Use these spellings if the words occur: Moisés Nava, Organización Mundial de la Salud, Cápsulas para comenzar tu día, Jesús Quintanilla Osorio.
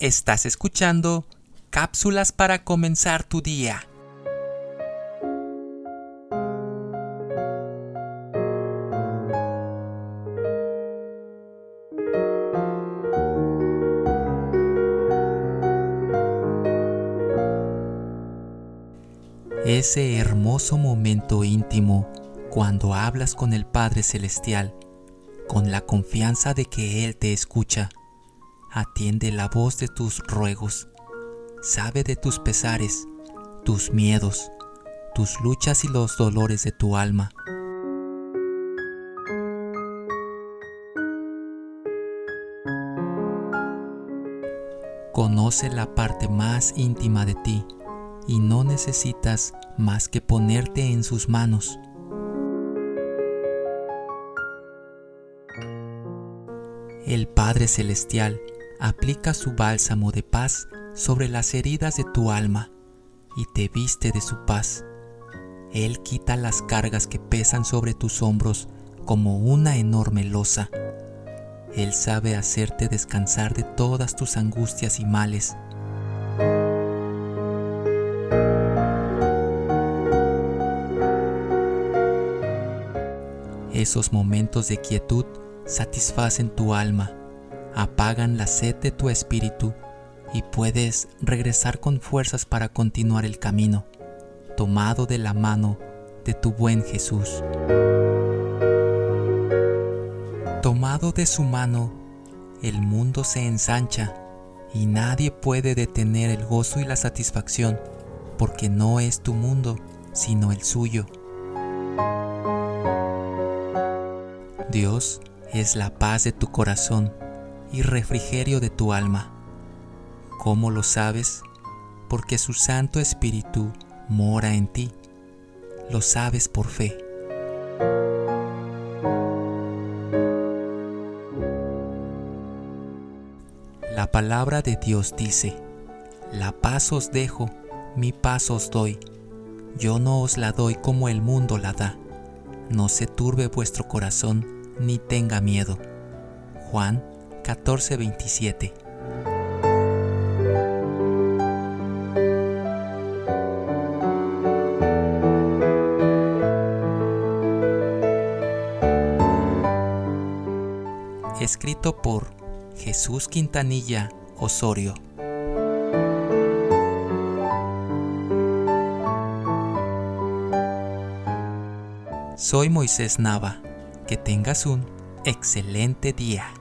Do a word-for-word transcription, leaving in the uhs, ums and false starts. Estás escuchando Cápsulas para comenzar tu día. Ese hermoso momento íntimo cuando hablas con el Padre Celestial, con la confianza de que Él te escucha. Atiende la voz de tus ruegos, sabe de tus pesares, tus miedos, tus luchas y los dolores de tu alma. Conoce la parte más íntima de ti y no necesitas más que ponerte en sus manos. El Padre Celestial aplica su bálsamo de paz sobre las heridas de tu alma y te viste de su paz. Él quita las cargas que pesan sobre tus hombros como una enorme losa. Él sabe hacerte descansar de todas tus angustias y males. Esos momentos de quietud satisfacen tu alma, apagan la sed de tu espíritu y puedes regresar con fuerzas para continuar el camino, tomado de la mano de tu buen Jesús. Tomado de su mano, el mundo se ensancha y nadie puede detener el gozo y la satisfacción, porque no es tu mundo, sino el suyo. Dios es la paz de tu corazón y refrigerio de tu alma. ¿Cómo lo sabes? Porque su Santo Espíritu mora en ti. Lo sabes por fe. La palabra de Dios dice: la paz os dejo, mi paz os doy. Yo no os la doy como el mundo la da. No se turbe vuestro corazón ni tenga miedo. Juan catorce veintisiete. Escrito por Jesús Quintanilla Osorio. Soy Moisés Nava. Que tengas un excelente día.